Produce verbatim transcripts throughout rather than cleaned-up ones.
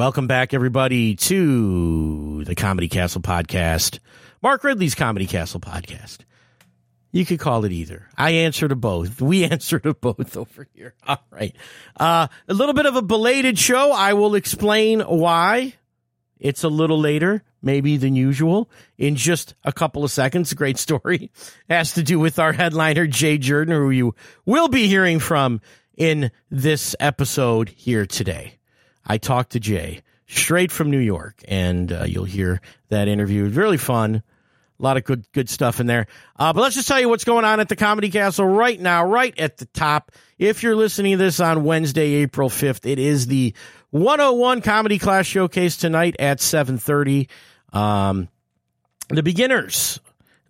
Welcome back, everybody, to the Comedy Castle podcast, Mark Ridley's Comedy Castle podcast. You could call it either. I answer to both. We answer to both over here. All right. Uh, a little bit of a belated show. I will explain why. It's a little later, maybe than usual, in just a couple of seconds. Great story. Has to do with our headliner, Jay Jurden, who you will be hearing from in this episode here today. I talked to Jay straight from New York, and uh, you'll hear that interview. Really fun. A lot of good good stuff in there. Uh, but let's just tell you what's going on at the Comedy Castle right now, right at the top. If you're listening to this on Wednesday, April fifth, it is the one oh one Comedy Class Showcase tonight at seven thirty. Um, the beginners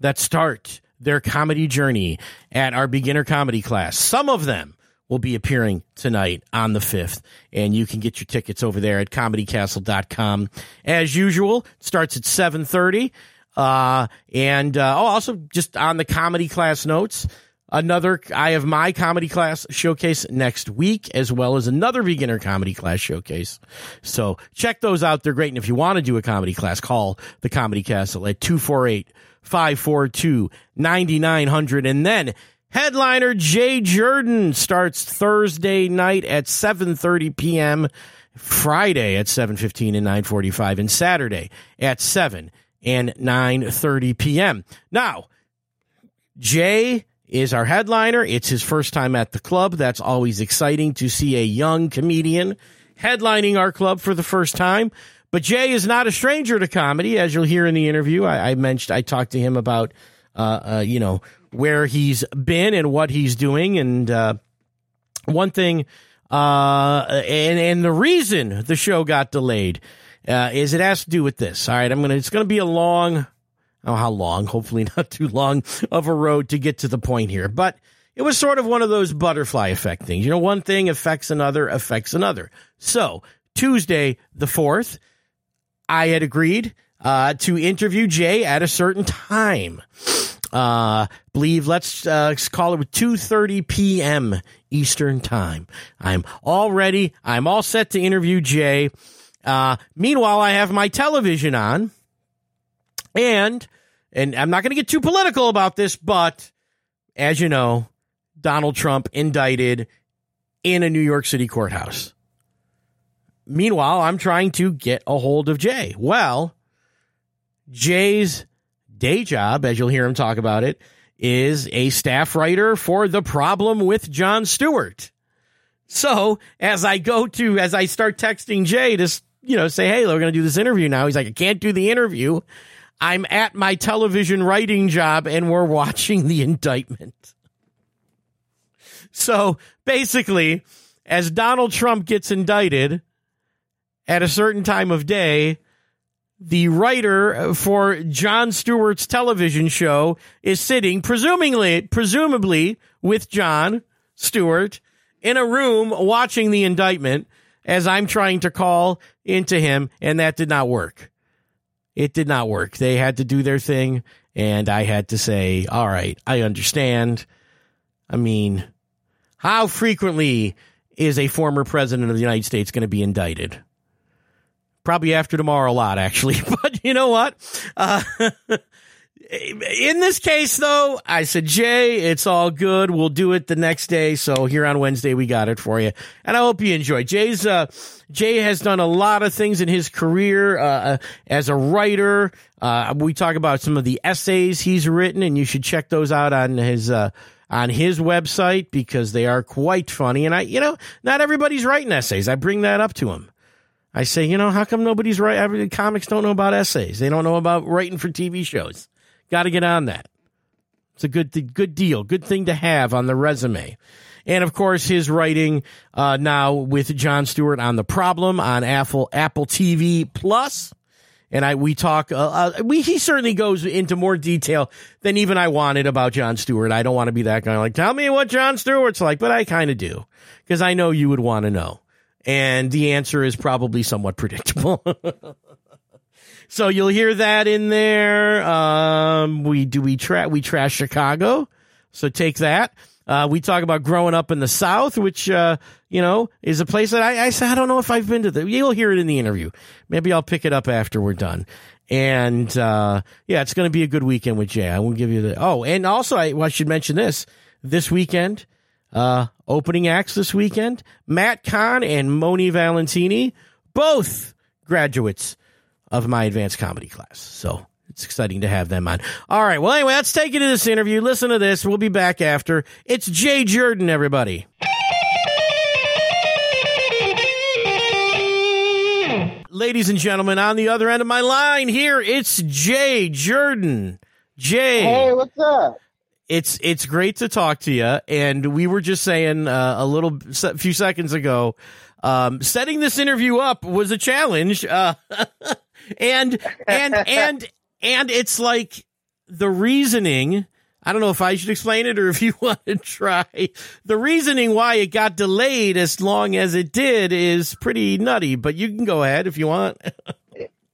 that start their comedy journey at our beginner comedy class, some of them will be appearing tonight on the fifth, and you can get your tickets over there at comedy castle dot com. As usual, it starts at seven thirty. Uh, and, uh, oh, also just on the comedy class notes, another, I have my comedy class showcase next week, as well as another beginner comedy class showcase. So check those out. They're great. And if you want to do a comedy class, call the Comedy Castle at two four eight, five four two, nine nine zero zero. And then headliner Jay Jurden starts Thursday night at seven thirty p.m., Friday at seven fifteen and nine forty-five, and Saturday at seven and nine thirty p.m. Now, Jay is our headliner. It's his first time at the club. That's always exciting to see a young comedian headlining our club for the first time. But Jay is not a stranger to comedy, as you'll hear in the interview. I, I mentioned I talked to him about, uh, uh, you know, where he's been and what he's doing. And uh, one thing, uh, and and the reason the show got delayed Uh, is it has to do with this. All right, I'm gonna. It's gonna be a long, oh, how long? Hopefully not too long of a road to get to the point here. But it was sort of one of those butterfly effect things. You know, one thing affects another, affects another. So Tuesday the fourth, I had agreed uh, to interview Jay at a certain time. Uh, believe let's uh, call it two thirty p.m. Eastern time. I'm all ready. I'm all set to interview Jay. Uh, meanwhile, I have my television on, and and I'm not going to get too political about this, but as you know, Donald Trump indicted in a New York City courthouse. Meanwhile, I'm trying to get a hold of Jay. Well, Jay's day job, as you'll hear him talk about it, is a staff writer for The Problem with Jon Stewart. So as I go to, as I start texting Jay to, you know, say, hey, we're going to do this interview now. He's like, I can't do the interview. I'm at my television writing job and we're watching the indictment. So basically, as Donald Trump gets indicted at a certain time of day, the writer for Jon Stewart's television show is sitting, presumably, presumably with Jon Stewart, in a room watching the indictment as I'm trying to call into him, and that did not work. It did not work. They had to do their thing, and I had to say, all right, I understand. I mean, how frequently is a former president of the United States going to be indicted? Probably after tomorrow a lot, actually. But you know what? Uh, in this case, though, I said, Jay, it's all good. We'll do it the next day. So here on Wednesday, we got it for you. And I hope you enjoy. Jay's uh, Jay has done a lot of things in his career uh, as a writer. Uh, we talk about some of the essays he's written, and you should check those out on his uh, on his website because they are quite funny. And, I, you know, not everybody's writing essays. I bring that up to him. I say, you know, how come nobody's writing? Comics don't know about essays. They don't know about writing for T V shows. Got to get on that. It's a good th- good deal, good thing to have on the resume. And, of course, his writing uh, now with Jon Stewart on The Problem on Apple Apple T V Plus. And I we talk, uh, uh, we he certainly goes into more detail than even I wanted about Jon Stewart. I don't want to be that guy like, tell me what Jon Stewart's like, but I kind of do because I know you would want to know. And the answer is probably somewhat predictable. So you'll hear that in there. Um, we do we tra- we trash Chicago. So take that. Uh, we talk about growing up in the South, which, uh, you know, is a place that I, I I don't know if I've been to. The, you'll hear it in the interview. Maybe I'll pick it up after we're done. And, uh, yeah, it's going to be a good weekend with Jay. I won't give you the... Oh, and also, I, well, I should mention this. This weekend, uh, opening acts this weekend, Matt Kahn and Moni Valentini, both graduates of my advanced comedy class. So it's exciting to have them on. All right. Well, anyway, let's take you to this interview. Listen to this. We'll be back after. It's Jay Jurden, everybody. Ladies and gentlemen, on the other end of my line here, it's Jay Jurden. Jay. Hey, what's up? It's it's great to talk to you. And we were just saying uh, a little a few seconds ago, um, setting this interview up was a challenge. Uh, and and and and it's like the reasoning. I don't know if I should explain it or if you want to try. The reasoning why it got delayed as long as it did is pretty nutty, but you can go ahead if you want.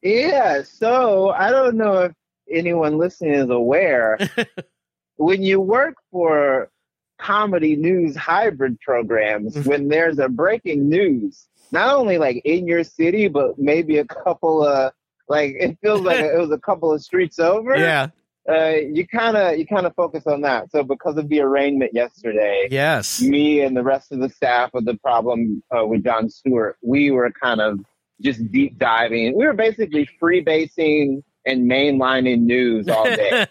Yeah. So I don't know if anyone listening is aware. When you work for comedy news hybrid programs, when there's a breaking news, not only like in your city, but maybe a couple of like it feels like it was a couple of streets over. Yeah. Uh, you kind of you kind of focus on that. So because of the arraignment yesterday, yes, me and the rest of the staff of The Problem uh, with Jon Stewart, we were kind of just deep diving. We were basically freebasing and mainlining news all day.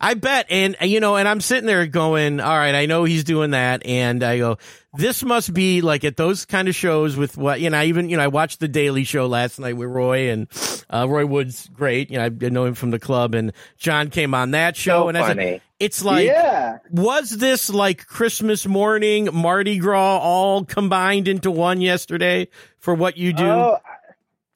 I bet. And, you know, and I'm sitting there going, all right, I know he's doing that. And I go, this must be like at those kind of shows with what, you know, I even, you know, I watched The Daily Show last night with Roy and uh, Roy Wood's great. You know, I know him from the club and John came on that show. So and funny. I said, it's like, yeah. Was this like Christmas morning, Mardi Gras all combined into one yesterday for what you do? Oh,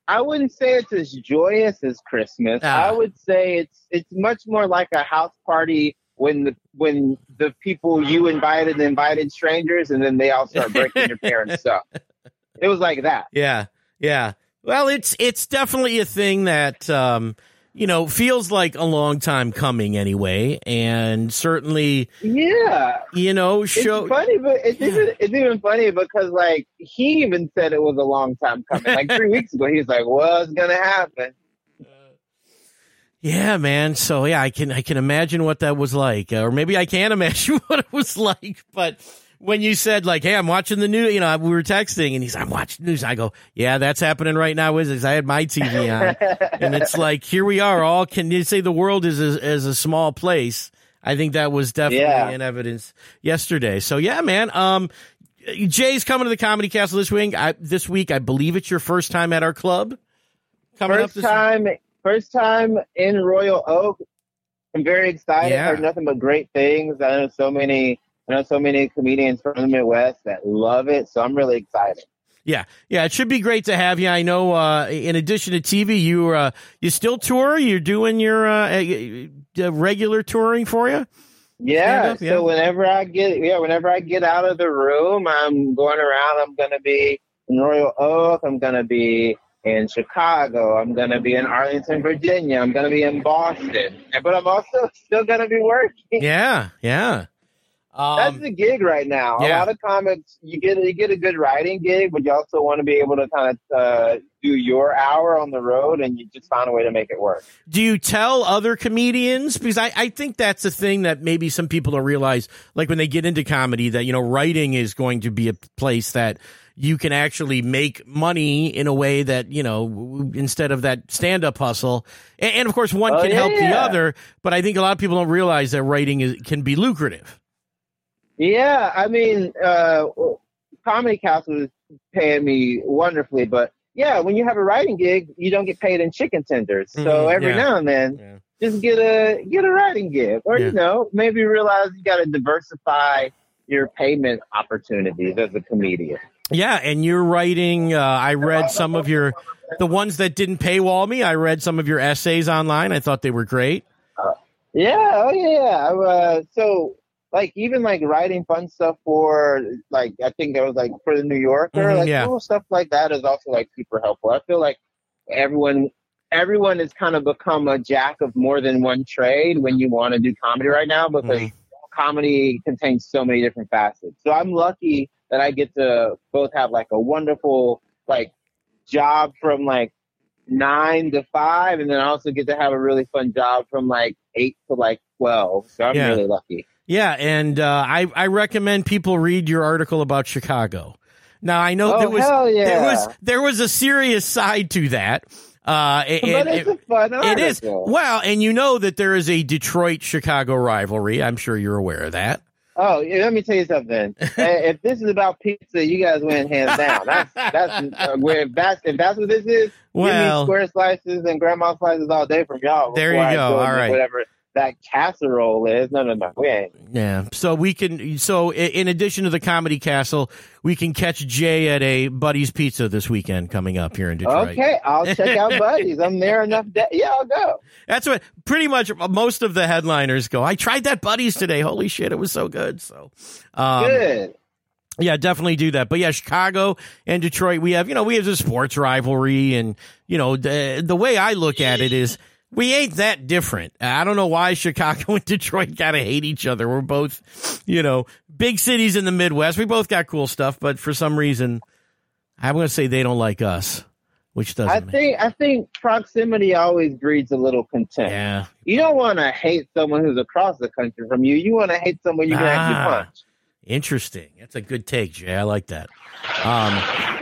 I wouldn't say it's as joyous as Christmas. Ah. I would say it's it's much more like a house party when the when the people you invited invited strangers, and then they all start breaking your parents' stuff. It was like that. Yeah, yeah. Well, it's it's definitely a thing that um, you know feels like a long time coming anyway, and certainly, yeah, you know, show. It's funny, but it's yeah. even it's even funny because like. He even said it was a long time coming. Like three weeks ago, he was like, well, it's going to happen. Yeah, man. So, yeah, I can I can imagine what that was like. Or maybe I can't imagine what it was like. But when you said, like, hey, I'm watching the news, you know, we were texting, and he's, I'm watching the news. I go, yeah, that's happening right now. Is I had my T V on. And it's like, here we are all. Can you say the world is a, is a small place? I think that was definitely yeah. in evidence yesterday. So, yeah, man. Um. Jay's coming to the Comedy Castle this week. I, this week, I believe it's your first time at our club. Coming first up this time, week. First time in Royal Oak. I'm very excited. Yeah. I've heard nothing but great things. I know so many. I know so many comedians from the Midwest that love it. So I'm really excited. Yeah, yeah, it should be great to have you. I know. Uh, in addition to T V, you uh, you still tour. You're doing your uh, regular touring for you. Yeah, up, yeah, so whenever I get yeah, whenever I get out of the room, I'm going around. I'm gonna be in Royal Oak. I'm gonna be in Chicago. I'm gonna be in Arlington, Virginia. I'm gonna be in Boston, but I'm also still gonna be working. Yeah, yeah. Um, That's the gig right now. Yeah. A lot of comics, you get you get a good writing gig, but you also want to be able to kind of uh, do your hour on the road, and you just find a way to make it work. Do you tell other comedians? Because I, I think that's a thing that maybe some people don't realize, like when they get into comedy, that, you know, writing is going to be a place that you can actually make money in a way that, you know, instead of that stand-up hustle. And, and of course, one oh, can yeah, help yeah. the other, but I think a lot of people don't realize that writing is, can be lucrative. Yeah, I mean, uh, Comedy Castle is paying me wonderfully, but yeah, when you have a writing gig, you don't get paid in chicken tenders. So mm, every yeah, now and then, yeah. just get a get a writing gig, or yeah. you know, maybe realize you got to diversify your payment opportunities as a comedian. Yeah, and you're writing. Uh, I read some of your the ones that didn't paywall me. I read some of your essays online. I thought they were great. Uh, yeah, oh yeah. Uh, so. Like, even, like, writing fun stuff for, like, I think that was, like, for the New Yorker. Mm-hmm, like, yeah. Cool stuff like that is also, like, super helpful. I feel like everyone everyone has kind of become a jack of more than one trade when you want to do comedy right now because mm-hmm. comedy contains so many different facets. So I'm lucky that I get to both have like a wonderful like job from like nine to five, and then I also get to have a really fun job from like eight to like twelve. So I'm yeah. really lucky. Yeah, and uh, I I recommend people read your article about Chicago. Now I know oh, there was hell yeah. there was there was a serious side to that. Uh, it, but it's it, a fun article. It is. Well, and you know that there is a Detroit-Chicago rivalry. I'm sure you're aware of that. Oh, yeah, let me tell you something. If this is about pizza, you guys win hands down. That's that's uh, where if that's if that's what this is. Well, give me square slices and grandma slices all day from y'all. There you go. All right. Whatever that casserole is. No, no, no. We ain't. Yeah. So we can. So in addition to the Comedy Castle, we can catch Jay at a Buddy's Pizza this weekend coming up here in Detroit. Okay, I'll check out Buddy's. I'm there enough. De- yeah, I'll go. That's what pretty much most of the headliners go. I tried that Buddy's today. Holy shit, it was so good. So um, good. Yeah, definitely do that. But yeah, Chicago and Detroit. We have you know we have the sports rivalry, and you know the the way I look at it is, we ain't that different. I don't know why Chicago and Detroit gotta hate each other. We're both, you know, big cities in the Midwest. We both got cool stuff, but for some reason, I'm gonna say they don't like us, which doesn't. I think I think proximity always breeds a little contempt. Yeah, you don't want to hate someone who's across the country from you. You want to hate someone you can ah, actually punch. Interesting. That's a good take, Jay. I like that. Um,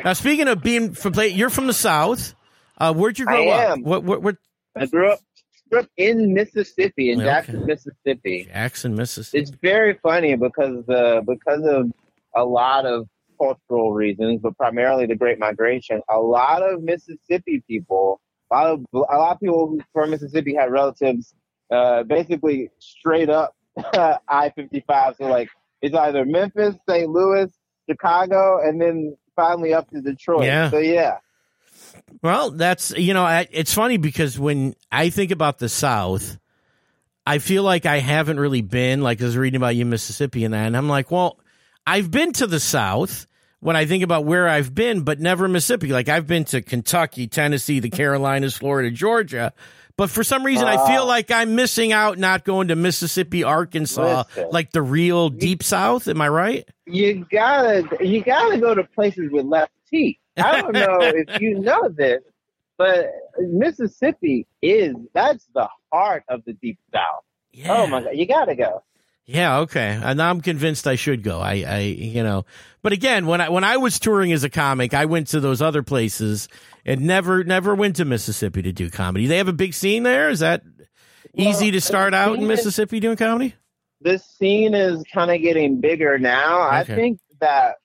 now, speaking of being from, you're from the South. Uh, where'd you grow I up? Am. What what what? I grew up, grew up in Mississippi, in okay. Jackson, Mississippi. Jackson, Mississippi. It's very funny because uh, because of a lot of cultural reasons, but primarily the Great Migration. A lot of Mississippi people, a lot of, a lot of people from Mississippi had relatives uh, basically straight up I fifty-five. So like it's either Memphis, Saint Louis, Chicago, and then finally up to Detroit. Yeah. So yeah. Well, that's, you know, it's funny because when I think about the South, I feel like I haven't really been, like I was reading about you, Mississippi, and that, and I'm like, well, I've been to the South when I think about where I've been, but never Mississippi. Like I've been to Kentucky, Tennessee, the Carolinas, Florida, Georgia, but for some reason uh, I feel like I'm missing out not going to Mississippi, Arkansas, listen, like the real deep South. Am I right? You gotta, you gotta go to places with less teeth. I don't know if you know this, but Mississippi is, that's the heart of the Deep South. Yeah. Oh, my God. You got to go. Yeah, okay. And I'm convinced I should go. I, I, you know, but again, when I, when I was touring as a comic, I went to those other places and never, never went to Mississippi to do comedy. They have a big scene there. Is that well, easy to start out in Mississippi is, doing comedy? This scene is kind of getting bigger now. Okay. I think that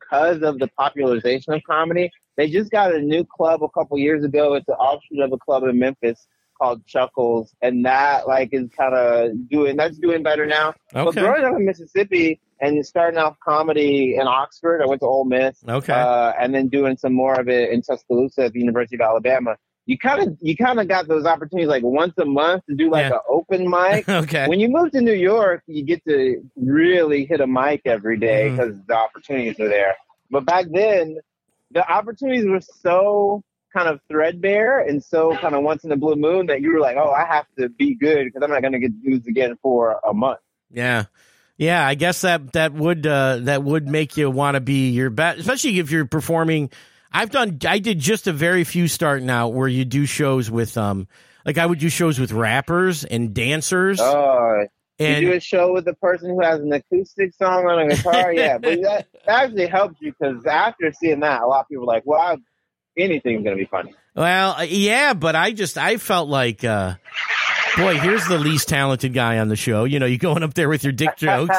because of the popularization of comedy, they just got a new club a couple years ago. It's an offshoot of a club in Memphis called Chuckles, and that like is kind of doing that's doing better now. Okay. But growing up in Mississippi and starting off comedy in Oxford, I went to Ole Miss, okay, uh, and then doing some more of it in Tuscaloosa at the University of Alabama. You kind of you kind of got those opportunities like once a month to do like yeah. an open mic. Okay. When you move to New York, you get to really hit a mic every day because mm. the opportunities are there. But back then, the opportunities were so kind of threadbare and so kind of once in a blue moon that you were like, oh, I have to be good because I'm not going to get to do this again for a month. Yeah. Yeah, I guess that that would uh, that would make you want to be your best, especially if you're performing. I've done, I did just a very few start now where you do shows with, um, like I would do shows with rappers and dancers. Oh, and you do a show with the person who has an acoustic song on a guitar. Yeah. But that, that actually helps you because after seeing that, a lot of people are like, well, I've, anything's going to be funny. Well, yeah, but I just, I felt like, uh, boy, here's the least talented guy on the show. You know, you're going up there with your dick jokes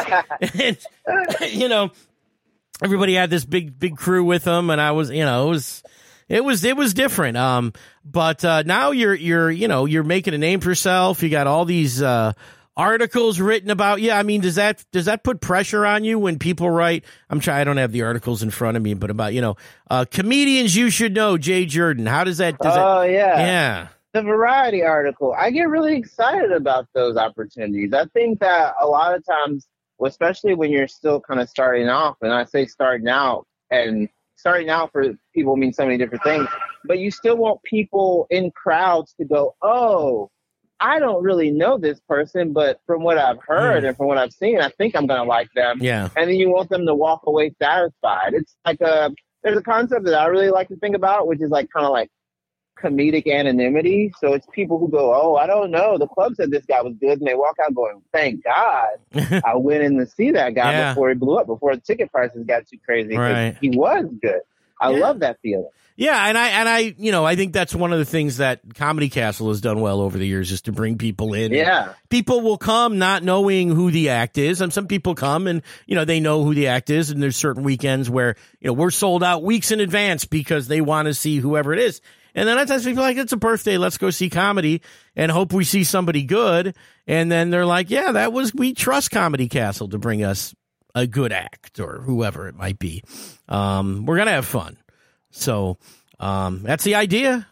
and, you know, everybody had this big, big crew with them, and I was, you know, it was, it was, it was different. Um, but uh, now you're, you're, you know, you're making a name for yourself. You got all these uh, articles written about you. I mean, does that, does that put pressure on you when people write? I'm trying. I don't have the articles in front of me, but about you know, uh, comedians you should know, Jay Jurden. How does that? Does oh that, yeah, yeah. The variety article. I get really excited about those opportunities. I think that a lot of times, especially when you're still kind of starting off, and I say starting out, and starting out for people means so many different things, but you still want people in crowds to go, oh, I don't really know this person, but from what I've heard mm. and from what I've seen, I think I'm going to like them. Yeah. And then you want them to walk away satisfied. It's like a, there's a concept that I really like to think about, which is like kind of like comedic anonymity. So it's people who go, oh, I don't know. The club said this guy was good. And they walk out going, thank God I went in to see that guy yeah. before he blew up, before the ticket prices got too crazy. Right. He was good. I yeah. love that feeling. Yeah, and I and I, you know, I think that's one of the things that Comedy Castle has done well over the years is to bring people in. Yeah. People will come not knowing who the act is, and some people come and, you know, they know who the act is, and there's certain weekends where, you know, we're sold out weeks in advance because they want to see whoever it is. And then at times people are like, it's a birthday, let's go see comedy and hope we see somebody good. And then they're like, yeah, that was, we trust Comedy Castle to bring us a good act or whoever it might be. Um, we're going to have fun. So um, that's the idea.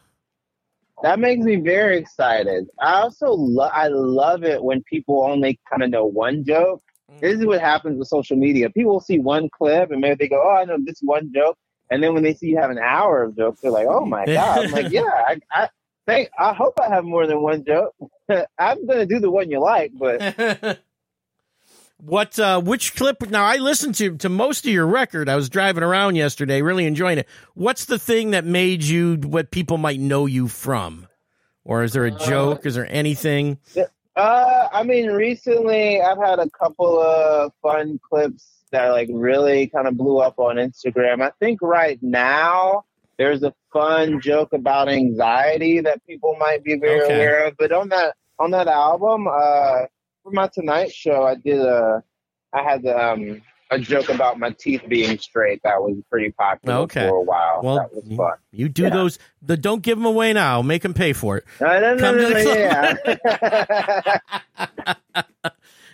That makes me very excited. I also lo- I love it when people only kind of know one joke. This is what happens with social media. People will see one clip and maybe they go, oh, I know this one joke. And then when they see you have an hour of jokes, they're like, oh, my God. I'm like, yeah, I, I think I hope I have more than one joke. I'm going to do the one you like, but... What, uh, which clip? Now, I listened to, to most of your record. I was driving around yesterday, really enjoying it. What's the thing that made you what people might know you from? Or is there a joke? Uh, is there anything? Uh, I mean, recently I've had a couple of fun clips that like really kind of blew up on Instagram. I think right now there's a fun joke about anxiety that people might be very okay. aware of. But on that, on that album, uh, for my Tonight Show, I did a, I had um, a joke about my teeth being straight. That was pretty popular okay. for a while. Well, that was fun. You, you do yeah. those. The, don't give them away now. Make them pay for it. No, no, no, no, no, yeah.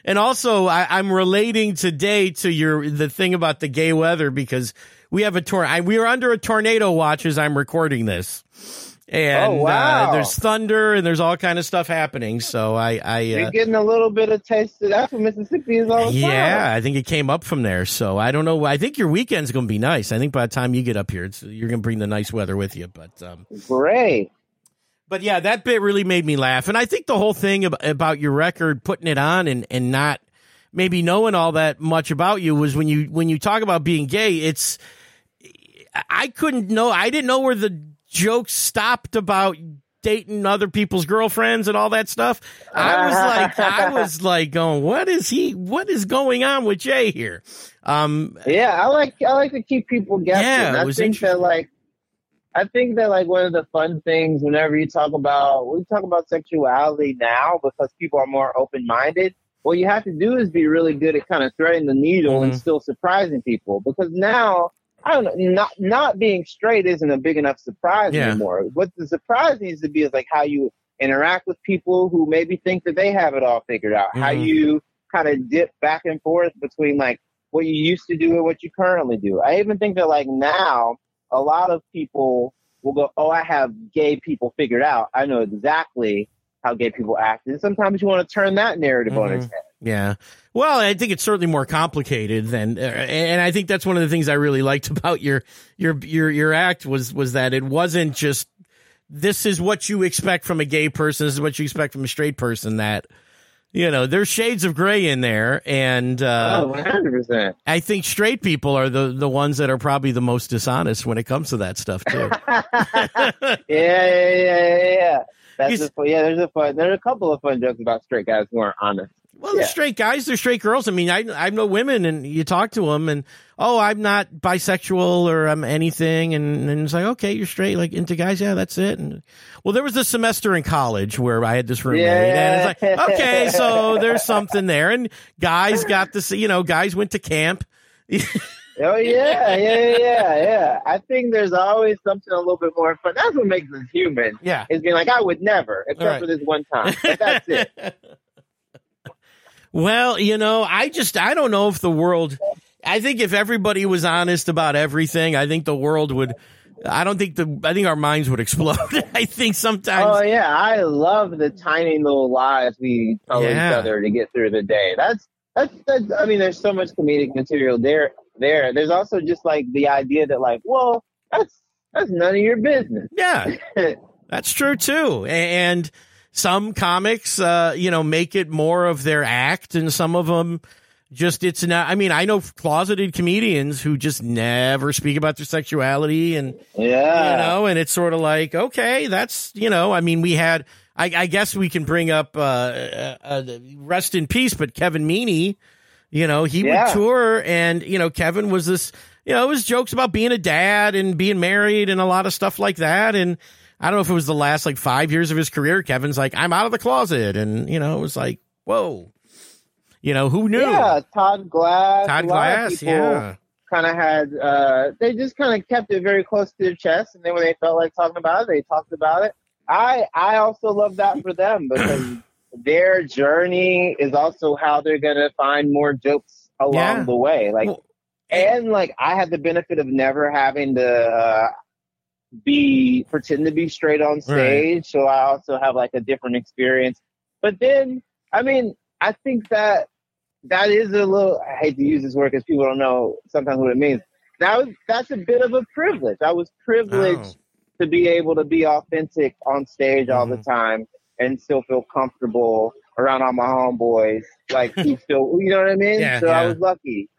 And also, I, I'm relating today to your the thing about the gay weather because we have a tor- I, we are under a tornado watch as I'm recording this. And oh, wow. uh, there's thunder and there's all kind of stuff happening. So I, I uh, you're getting a little bit of taste of that from Mississippi is all the yeah, time. Yeah, I think it came up from there. So I don't know. I think your weekend's going to be nice. I think by the time you get up here, it's, you're going to bring the nice weather with you. But um, great. But yeah, that bit really made me laugh. And I think the whole thing about, about your record, putting it on and, and not maybe knowing all that much about you was when you when you talk about being gay, it's I couldn't know. I didn't know where the jokes stopped about dating other people's girlfriends and all that stuff. I was like, I was like, going, what is he? What is going on with Jay here? Um, yeah, I like, I like to keep people guessing. Yeah, I think that like, I think that like one of the fun things whenever you talk about we talk about sexuality now because people are more open minded. What you have to do is be really good at kind of threading the needle mm-hmm. and still surprising people because now. I don't know. Not not being straight isn't a big enough surprise yeah. anymore. What the surprise needs to be is like how you interact with people who maybe think that they have it all figured out. Mm-hmm. How you kind of dip back and forth between like what you used to do and what you currently do. I even think that like now a lot of people will go, "Oh, I have gay people figured out. I know exactly how gay people act." And sometimes you want to turn that narrative mm-hmm. on its head. Yeah. Well, I think it's certainly more complicated than, uh, and I think that's one of the things I really liked about your, your, your, your act was, was that it wasn't just, this is what you expect from a gay person. This is what you expect from a straight person that, you know, there's shades of gray in there. And, uh, oh, one hundred percent. I think straight people are the, the ones that are probably the most dishonest when it comes to that stuff too. yeah, yeah, yeah, yeah, yeah. That's a, yeah, there's a fun, there's a couple of fun jokes about straight guys who aren't honest. Well, they're yeah. straight guys, they're straight girls. I mean, I I know women, and you talk to them, and oh, I'm not bisexual or I'm anything, and, and it's like, okay, you're straight, like into guys, yeah, that's it. And well, there was this semester in college where I had this roommate, yeah. and it's like, okay, so there's something there, and guys got to see, you know, guys went to camp. oh yeah, yeah, yeah, yeah. I think there's always something a little bit more fun. That's what makes us human. Yeah, is being like, I would never, except right. for this one time. But that's it. Well, you know, I just, I don't know if the world, I think if everybody was honest about everything, I think the world would, I don't think the, I think our minds would explode. I think sometimes. Oh, yeah. I love the tiny little lies we tell yeah. each other to get through the day. That's, that's, that's, I mean, there's so much comedic material there, there. There's also just like the idea that like, well, that's, that's none of your business. Yeah. That's true too. And, some comics, uh, you know, make it more of their act, and some of them just, it's not, I mean, I know closeted comedians who just never speak about their sexuality, and, yeah, you know, and it's sort of like, okay, that's, you know, I mean, we had, I, I guess we can bring up, uh, uh, uh, rest in peace, but Kevin Meaney, you know, he yeah. would tour, and, you know, Kevin was this, you know, it was jokes about being a dad and being married and a lot of stuff like that. And I don't know if it was the last like five years of his career, Kevin's like, I'm out of the closet. And, you know, it was like, whoa. You know, who knew? Yeah, Todd Glass. Todd Glass, yeah. Kind of had, uh, they just kind of kept it very close to their chest. And then when they felt like talking about it, they talked about it. I, I also love that for them, because their journey is also how they're going to find more jokes along yeah. the way. Like, well, and, like, I had the benefit of never having to uh, be, pretend to be straight on stage. Right. So I also have, like, a different experience. But then, I mean, I think that that is a little, I hate to use this word because people don't know sometimes what it means. That was, that's a bit of a privilege. I was privileged oh. to be able to be authentic on stage mm-hmm. all the time and still feel comfortable around all my homeboys. Like, still, you know what I mean? Yeah, so yeah. I was lucky.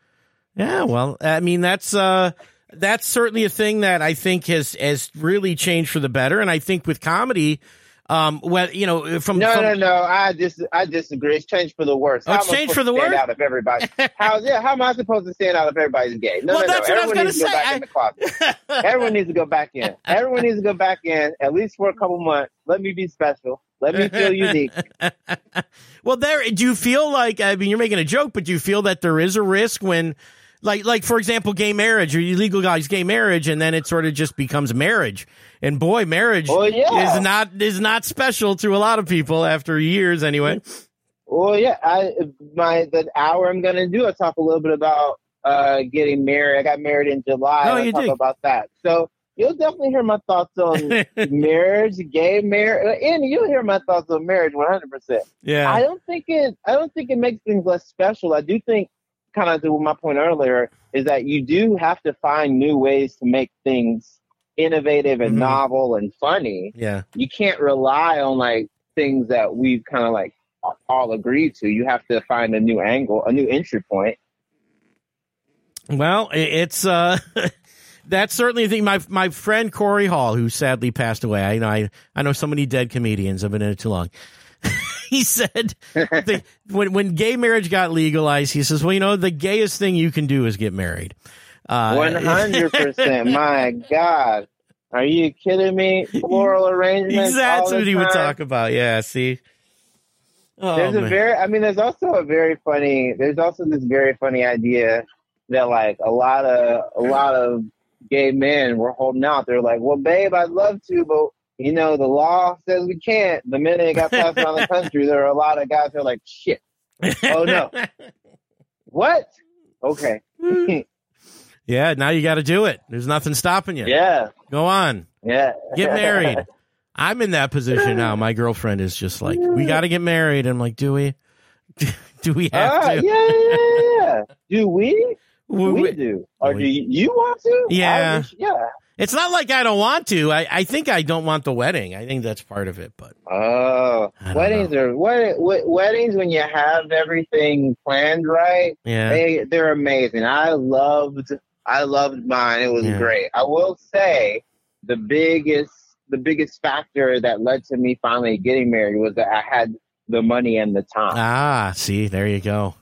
Yeah, well, I mean, that's uh, that's certainly a thing that I think has, has really changed for the better. And I think with comedy, Um, well, you know, from no, from, no, no, I dis, I disagree. It's changed for the worse. Oh, it's changed for the worse. Out of everybody. How, yeah, how am I supposed to stand out if everybody's gay? No, well, no, that's no. What everyone I was needs to say. go back I... in the closet. Everyone needs to go back in. Everyone needs to go back in at least for a couple months. Let me be special. Let me feel unique. Well, there. Do you feel like, I mean, you're making a joke, but do you feel that there is a risk when, like, like for example, gay marriage, or you legalize gay marriage, and then it sort of just becomes marriage. And boy, marriage well, yeah. is not is not special to a lot of people after years, anyway. Well, yeah, I my the hour I'm going to do, I talk a little bit about uh, getting married. I got married in July. Oh, I talk did. about that. So you'll definitely hear my thoughts on marriage, gay marriage, and you'll hear my thoughts on marriage one hundred percent. Yeah, I don't think it. I don't think it makes things less special. I do think, kind of to my point earlier, is that you do have to find new ways to make things innovative and mm-hmm. novel and funny. Yeah. You can't rely on like things that we've kind of like all agreed to. You have to find a new angle, a new entry point. Well, it's uh that's certainly the thing. My my friend Corey Hall, who sadly passed away. I know I, I know so many dead comedians. I've been in it too long. He said the, when when gay marriage got legalized, he says, well, you know, the gayest thing you can do is get married. Uh, one hundred percent. My God. Are you kidding me? Floral arrangements. That's what he time. would talk about. Yeah, see. Oh, there's man. a very, I mean, there's also a very funny, there's also this very funny idea that like a lot of, a lot of gay men were holding out. They're like, well, babe, I'd love to, but you know, the law says we can't. The minute it got passed around the country, there are a lot of guys who are like, shit. Oh, no. What? Okay. Yeah, now you got to do it. There's nothing stopping you. Yeah. Go on. Yeah. Get married. I'm in that position now. My girlfriend is just like, we got to get married. I'm like, do we? Do we have uh, to? Yeah, yeah, yeah. Do we? Do we, we do. Or we, do you, you want to? Yeah. Wish, yeah. It's not like I don't want to. I, I think I don't want the wedding. I think that's part of it. But oh, weddings know. are wed, wed, weddings when you have everything planned right. Yeah. They, they're amazing. I loved I loved mine. It was yeah. great. I will say the biggest the biggest factor that led to me finally getting married was that I had the money and the time. Ah, see, there you go.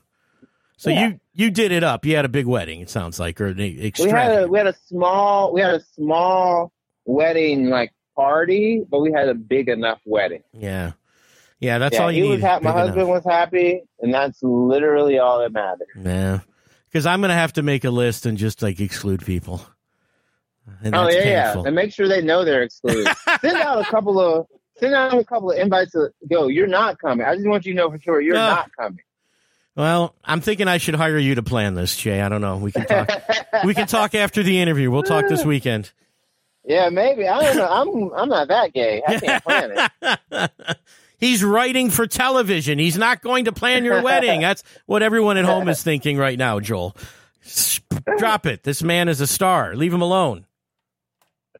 So yeah. you, you did it up. You had a big wedding, it sounds like, or extravagant. We had a we had a small we had a small wedding like party, but we had a big enough wedding. Yeah. Yeah, that's yeah, all you he need. Was ha- my husband enough. was happy, and that's literally all that matters. Yeah. Because I'm going to have to make a list and just, like, exclude people. And oh, that's yeah, painful. yeah. And make sure they know they're excluded. Send out a couple of send out a couple of invites to go, you're not coming. I just want you to know for sure you're no. not coming. Well, I'm thinking I should hire you to plan this, Jay. I don't know. We can talk. we can talk after the interview. We'll talk this weekend. Yeah, maybe. I don't know. I'm I'm not that gay. I can't plan it. He's writing for television. He's not going to plan your wedding. That's what everyone at home is thinking right now, Joel. Drop it. This man is a star. Leave him alone.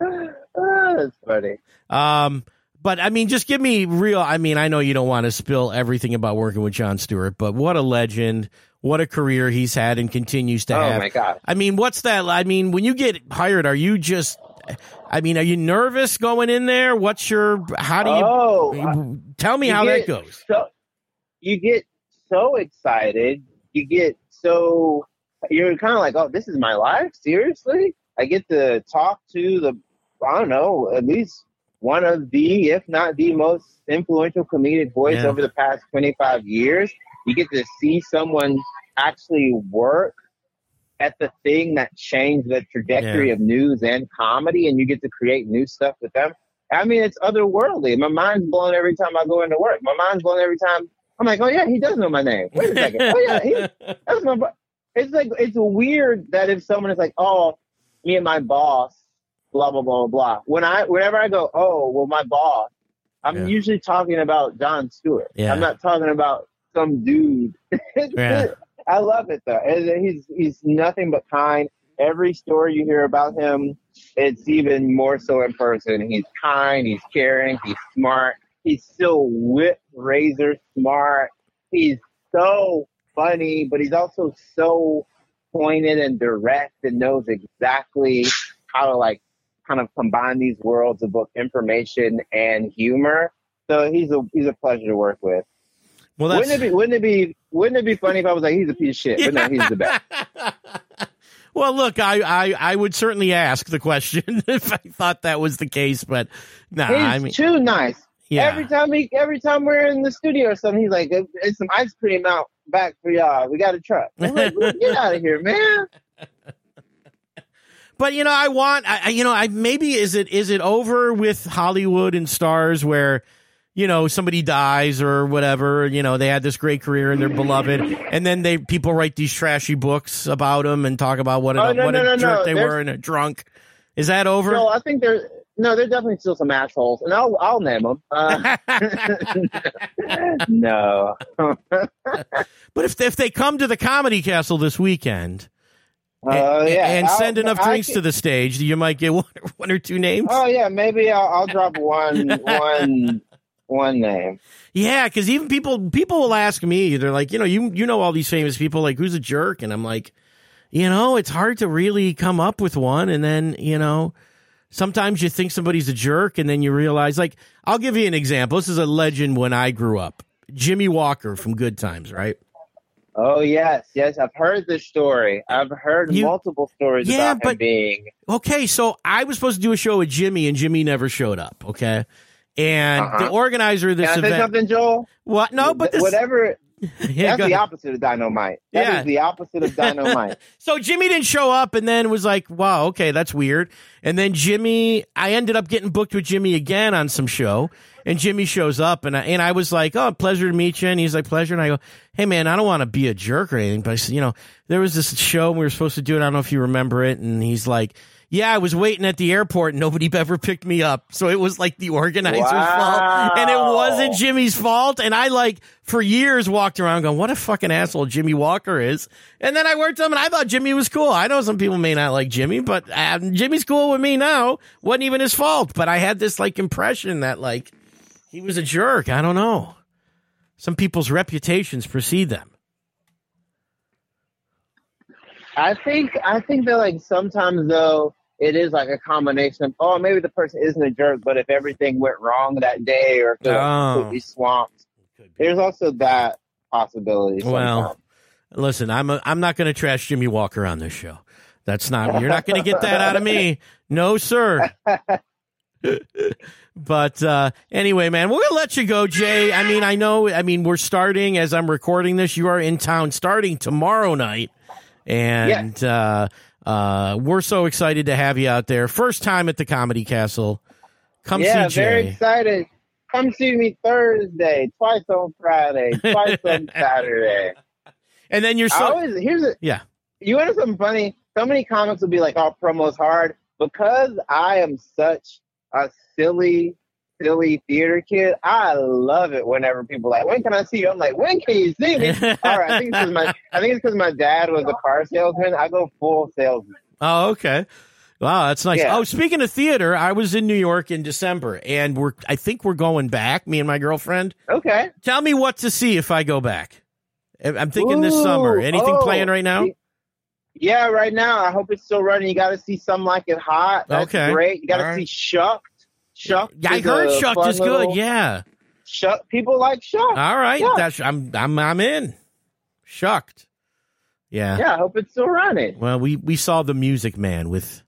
Oh, that's funny. Um, But, I mean, just give me real... I mean, I know you don't want to spill everything about working with Jon Stewart, but what a legend. What a career he's had and continues to oh have. Oh, my God. I mean, what's that... I mean, when you get hired, are you just... I mean, are you nervous going in there? What's your... How do you... Oh, tell me how that goes. So, you get so excited. You get so... You're kind of like, oh, this is my life? Seriously? I get to talk to the... I don't know, at least... one of the, if not the most influential comedic voice yeah. over the past twenty-five years. You get to see someone actually work at the thing that changed the trajectory yeah. of news and comedy, and you get to create new stuff with them. I mean, it's otherworldly. My mind's blown every time I go into work. My mind's blown every time. I'm like, oh, yeah, he does know my name. Wait a second. Oh, yeah, he, that's my bro-. It's like, it's weird that if someone is like, oh, me and my boss, blah, blah, blah, blah. When I, whenever I go, oh, well, my boss, I'm yeah. usually talking about Jon Stewart. Yeah. I'm not talking about some dude. yeah. I love it, though. He's, he's nothing but kind. Every story you hear about him, it's even more so in person. He's kind. He's caring. He's smart. He's still whip razor smart. He's so funny, but he's also so pointed and direct and knows exactly how to, like, kind of combine these worlds of both information and humor. So he's a he's a pleasure to work with. Well, that's... wouldn't it be wouldn't it be wouldn't it be funny if I was like, he's a piece of shit? Yeah. But no, he's the best. Well, look, I, I, I would certainly ask the question if I thought that was the case, but no, nah, I mean, too nice. Yeah. Every time he every time we're in the studio or something, he's like, "It's some ice cream out back for y'all. We got a truck." I'm like, well, get out of here, man. But, you know, I want, I, you know, I maybe is it is it over with Hollywood and stars where, you know, somebody dies or whatever, you know, they had this great career and they're beloved. And then they people write these trashy books about them and talk about what, oh, a, no, what no, no, a jerk no. they there's, were and a drunk. Is that over? No, I think there's no, there's definitely still some assholes. And I'll, I'll name them. Uh, no. But if, if they come to the Comedy Castle this weekend. Uh, and, yeah. and send I'll, enough I drinks can... to the stage that you might get one, one or two names. Oh yeah, maybe I'll, I'll drop one, one, one name. Yeah, because even people people will ask me. They're like, you know, you you know all these famous people. Like, who's a jerk? And I'm like, you know, it's hard to really come up with one. And then, you know, sometimes you think somebody's a jerk, and then you realize. Like, I'll give you an example. This is a legend when I grew up. Jimmy Walker from Good Times, right? Oh, yes. Yes. I've heard this story. I've heard you, multiple stories yeah, about but, him being. Okay. So I was supposed to do a show with Jimmy and Jimmy never showed up. Okay. And uh-huh. the organizer of this Can I event. Say something, Joel? What? No, but this. Whatever. Yeah, that's the opposite of dynamite. That yeah. is the opposite of dynamite. So Jimmy didn't show up and then was like, wow, okay, that's weird. And then Jimmy, I ended up getting booked with Jimmy again on some show. And Jimmy shows up and I, and I was like, oh, pleasure to meet you. And he's like, pleasure. And I go, hey, man, I don't want to be a jerk or anything. But, I said, you know, there was this show and we were supposed to do it. I don't know if you remember it. And he's like, yeah, I was waiting at the airport and nobody ever picked me up. So it was like the organizer's wow. fault. And it wasn't Jimmy's fault. And I, like, for years walked around going, what a fucking asshole Jimmy Walker is. And then I worked with him and I thought Jimmy was cool. I know some people may not like Jimmy, but uh, Jimmy's cool with me now. Wasn't even his fault. But I had this, like, impression that, like, he was a jerk. I don't know. Some people's reputations precede them. I think I think that, like, sometimes, though, it is like a combination of, oh, maybe the person isn't a jerk, but if everything went wrong that day or if oh. it could be swamped, there's also that possibility. Sometimes. Well, listen, I'm a, I'm not going to trash Jimmy Walker on this show. That's not you're not going to get that out of me. No, sir. But uh, anyway, man, we're going to let you go, Jay. I mean, I know. I mean, we're starting as I'm recording this. You are in town starting tomorrow night. And yes. uh, uh, we're so excited to have you out there. First time at the Comedy Castle. Come yeah, see Jay. Yeah, very excited. Come see me Thursday, twice on Friday, twice on Saturday. And then you're so... Always, here's a, yeah. You want to know something funny? So many comics will be like, oh, promo's hard. Because I am such a silly, silly theater kid, I love it whenever people are like, when can I see you? I'm like, when can you see me? All right, I think it's because my, I think it's because my dad was a car salesman. I go full salesman. Oh, okay. Wow, that's nice. Yeah. Oh, speaking of theater, I was in New York in December, and we're I think we're going back, me and my girlfriend. Okay. Tell me what to see if I go back. I'm thinking Ooh, this summer. Anything oh, playing right now? Yeah, right now. I hope it's still running. You got to see Something Like It Hot. That's okay. great. You got to right. see Shucked. Shucked. Yeah, I heard Shucked is good. Little, yeah. Shucked. People like Shucked. All right. Shucked. That's, I'm, I'm, I'm in. Shucked. Yeah. Yeah, I hope it's still running. Well, we, we saw The Music Man with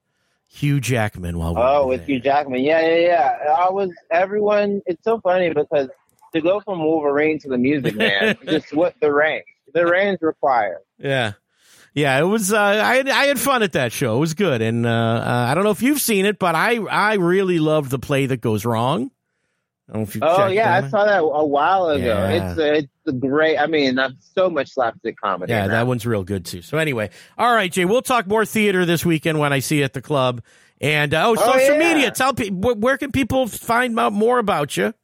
Hugh Jackman while we were Oh, with there. Hugh Jackman. Yeah, yeah, yeah. I was, everyone, it's so funny because to go from Wolverine to The Music Man, just what the range, the range required. Yeah. Yeah, it was, uh, I, I had fun at that show. It was good. And uh, uh, I don't know if you've seen it, but I, I really loved The Play That Goes Wrong. I don't know if you've oh, yeah, I saw that a while ago. Yeah. It's, a, it's a great, I mean, so much slapstick comedy. Yeah, that one's real good, too. So anyway, all right, Jay, we'll talk more theater this weekend when I see you at the club. And, uh, oh, oh, social yeah. media, tell people, where can people find out more about you?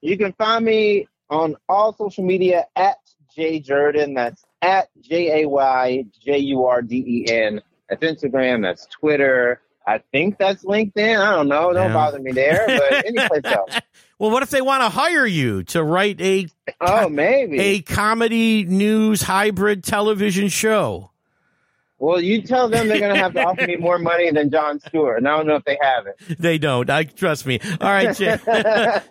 You can find me on all social media at Jay Jurden. That's at J A Y J U R D E N. That's Instagram, that's Twitter. I think that's LinkedIn. I don't know. Don't yeah. bother me there, but any place else. Well, what if they want to hire you to write a oh maybe a comedy news hybrid television show? Well, you tell them they're going to have to offer me more money than Jon Stewart, and I don't know if they have it. They don't. I trust me. All right, Jay.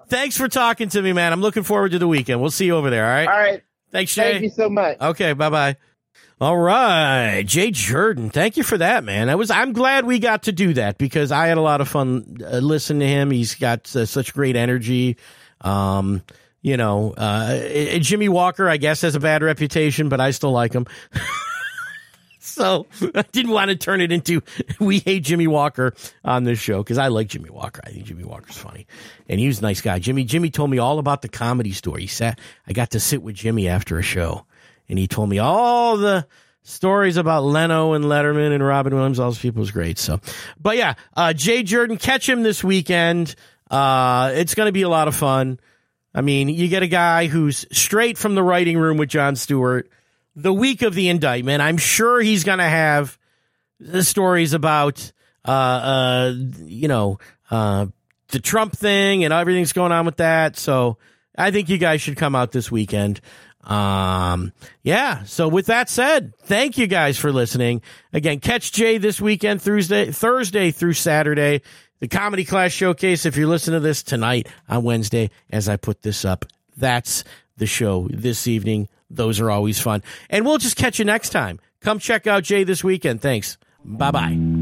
Thanks for talking to me, man. I'm looking forward to the weekend. We'll see you over there. All right. All right. Thanks, Jay. Thank you so much. Okay. Bye bye. All right, Jay Jurden. Thank you for that, man. I was. I'm glad we got to do that because I had a lot of fun uh, listening to him. He's got uh, such great energy. Um, you know, uh, it, Jimmy Walker, I guess, has a bad reputation, but I still like him. So I didn't want to turn it into we hate Jimmy Walker on this show because I like Jimmy Walker. I think Jimmy Walker's funny, and he was a nice guy. Jimmy. Jimmy told me all about the Comedy Store. He sat. I got to sit with Jimmy after a show. And he told me all the stories about Leno and Letterman and Robin Williams. All those people was great. So, but yeah, uh, Jay Jurden, catch him this weekend. Uh, it's going to be a lot of fun. I mean, you get a guy who's straight from the writing room with Jon Stewart the week of the indictment. I'm sure he's going to have the stories about, uh, uh, you know, uh, the Trump thing and everything's going on with that. So I think you guys should come out this weekend. Um, yeah. So with that said, thank you guys for listening again. Catch Jay this weekend, Thursday, Thursday through Saturday, the Comedy Class Showcase. If you're listening to this tonight on Wednesday, as I put this up, that's the show this evening. Those are always fun. And we'll just catch you next time. Come check out Jay this weekend. Thanks. Bye bye.